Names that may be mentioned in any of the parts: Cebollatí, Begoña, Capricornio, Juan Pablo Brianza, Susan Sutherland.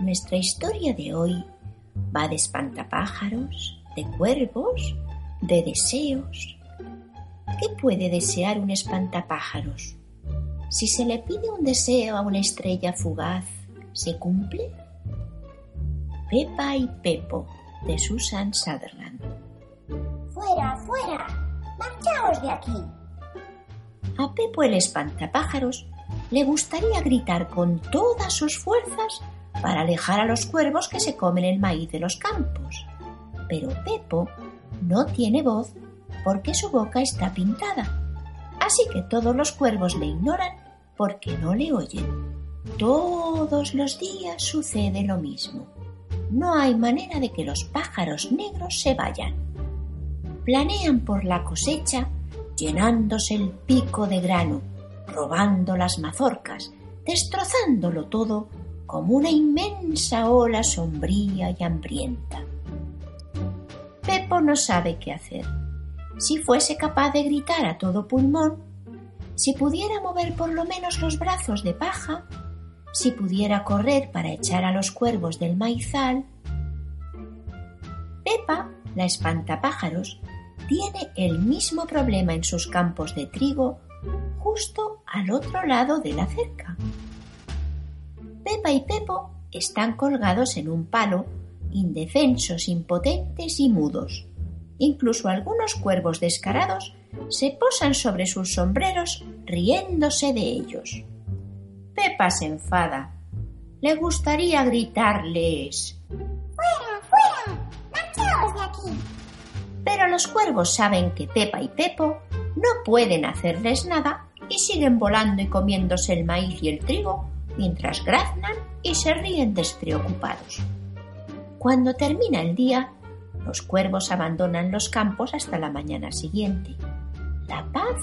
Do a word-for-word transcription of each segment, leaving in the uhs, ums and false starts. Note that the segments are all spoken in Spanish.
Nuestra historia de hoy va de espantapájaros, de cuervos, de deseos. ¿Qué puede desear un espantapájaros? Si se le pide un deseo a una estrella fugaz, ¿se cumple? Pepa y Pepo, de Susan Sutherland. ¡Fuera, fuera! ¡Marchaos de aquí! A Pepo el espantapájaros le gustaría gritar con todas sus fuerzas para alejar a los cuervos que se comen el maíz de los campos. Pero Pepo no tiene voz porque su boca está pintada. Así que todos los cuervos le ignoran porque no le oyen. Todos los días sucede lo mismo. No hay manera de que los pájaros negros se vayan. Planean por la cosecha llenándose el pico de grano, robando las mazorcas, destrozándolo todo como una inmensa ola sombría y hambrienta. Pepo no sabe qué hacer. Si fuese capaz de gritar a todo pulmón, si pudiera mover por lo menos los brazos de paja, si pudiera correr para echar a los cuervos del maizal. Pepa, la espantapájaros, tiene el mismo problema en sus campos de trigo, justo al otro lado de la cerca. Pepa y Pepo están colgados en un palo, indefensos, impotentes y mudos. Incluso algunos cuervos descarados se posan sobre sus sombreros riéndose de ellos. Pepa se enfada. Le gustaría gritarles: ¡Fuera, fuera! ¡Marchaos de aquí! Pero los cuervos saben que Pepa y Pepo no pueden hacerles nada y siguen volando y comiéndose el maíz y el trigo mientras graznan y se ríen despreocupados. Cuando termina el día, los cuervos abandonan los campos hasta la mañana siguiente. La paz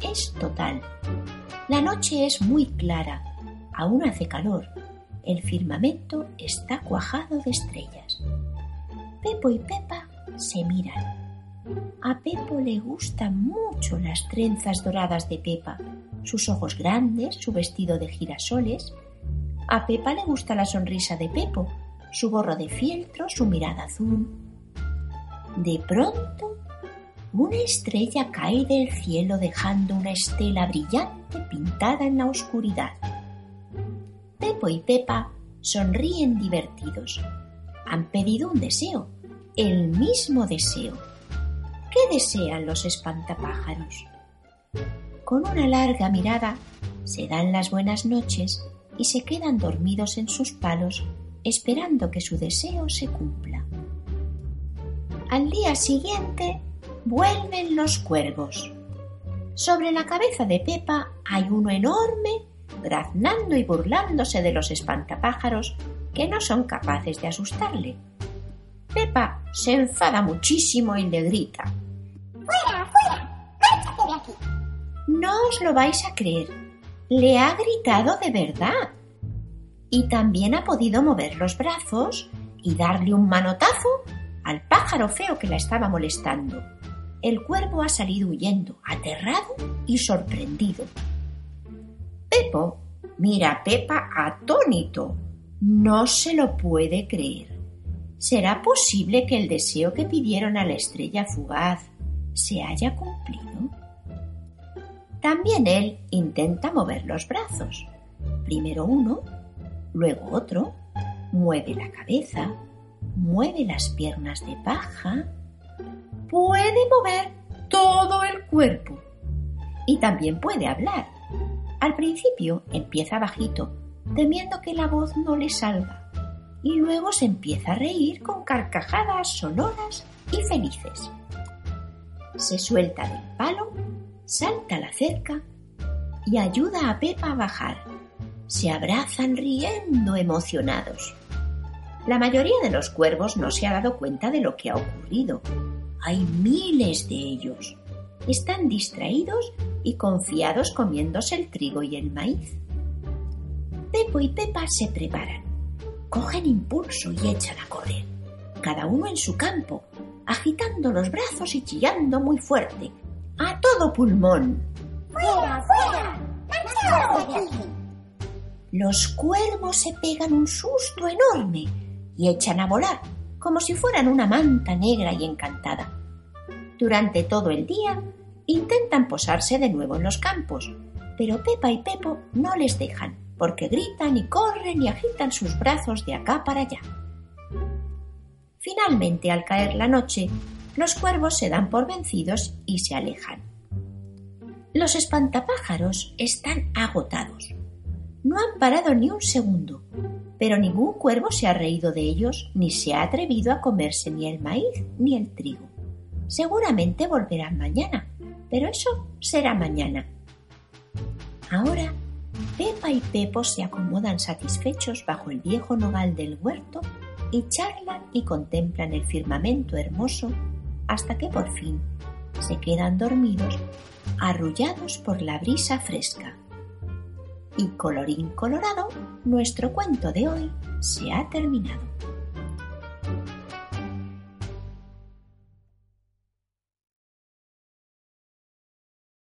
es total. La noche es muy clara, aún hace calor. El firmamento está cuajado de estrellas. Pepo y Pepa se miran. A Pepo le gustan mucho las trenzas doradas de Pepa, sus ojos grandes, su vestido de girasoles. A Pepa le gusta la sonrisa de Pepo, su gorro de fieltro, su mirada azul. De pronto, una estrella cae del cielo dejando una estela brillante pintada en la oscuridad. Pepo y Pepa sonríen divertidos. Han pedido un deseo, el mismo deseo. ¿Qué desean los espantapájaros? Con una larga mirada se dan las buenas noches y se quedan dormidos en sus palos esperando que su deseo se cumpla. Al día siguiente vuelven los cuervos. Sobre la cabeza de Pepa hay uno enorme, graznando y burlándose de los espantapájaros que no son capaces de asustarle. Pepa se enfada muchísimo y le grita: ¡Fuera, fuera! ¡Márchate de aquí! No os lo vais a creer. Le ha gritado de verdad. Y también ha podido mover los brazos y darle un manotazo al pájaro feo que la estaba molestando. El cuervo ha salido huyendo, aterrado y sorprendido. Pepo mira a Pepa atónito. No se lo puede creer. ¿Será posible que el deseo que pidieron a la estrella fugaz se haya cumplido? También él intenta mover los brazos. Primero uno, luego otro. Mueve la cabeza. Mueve las piernas de paja, puede mover todo el cuerpo y también puede hablar. Al principio empieza bajito, temiendo que la voz no le salga, y luego se empieza a reír con carcajadas sonoras y felices. Se suelta del palo, salta a la cerca y ayuda a Pepa a bajar. Se abrazan riendo emocionados. La mayoría de los cuervos no se ha dado cuenta de lo que ha ocurrido. Hay miles de ellos. Están distraídos y confiados comiéndose el trigo y el maíz. Pepo y Pepa se preparan. Cogen impulso y echan a correr, cada uno en su campo, agitando los brazos y chillando muy fuerte, a todo pulmón. ¡Fuera, fuera! ¡Marchaos de aquí! los cuervos se pegan un susto enorme y echan a volar, como si fueran una manta negra y encantada. Durante todo el día intentan posarse de nuevo en los campos, pero Pepa y Pepo no les dejan, porque gritan y corren y agitan sus brazos de acá para allá. Finalmente, al caer la noche, los cuervos se dan por vencidos y se alejan. Los espantapájaros están agotados. No han parado ni un segundo, pero ningún cuervo se ha reído de ellos ni se ha atrevido a comerse ni el maíz ni el trigo. Seguramente volverán mañana, pero eso será mañana. Ahora, Pepa y Pepo se acomodan satisfechos bajo el viejo nogal del huerto y charlan y contemplan el firmamento hermoso hasta que por fin se quedan dormidos, arrullados por la brisa fresca. Y colorín colorado, nuestro cuento de hoy se ha terminado.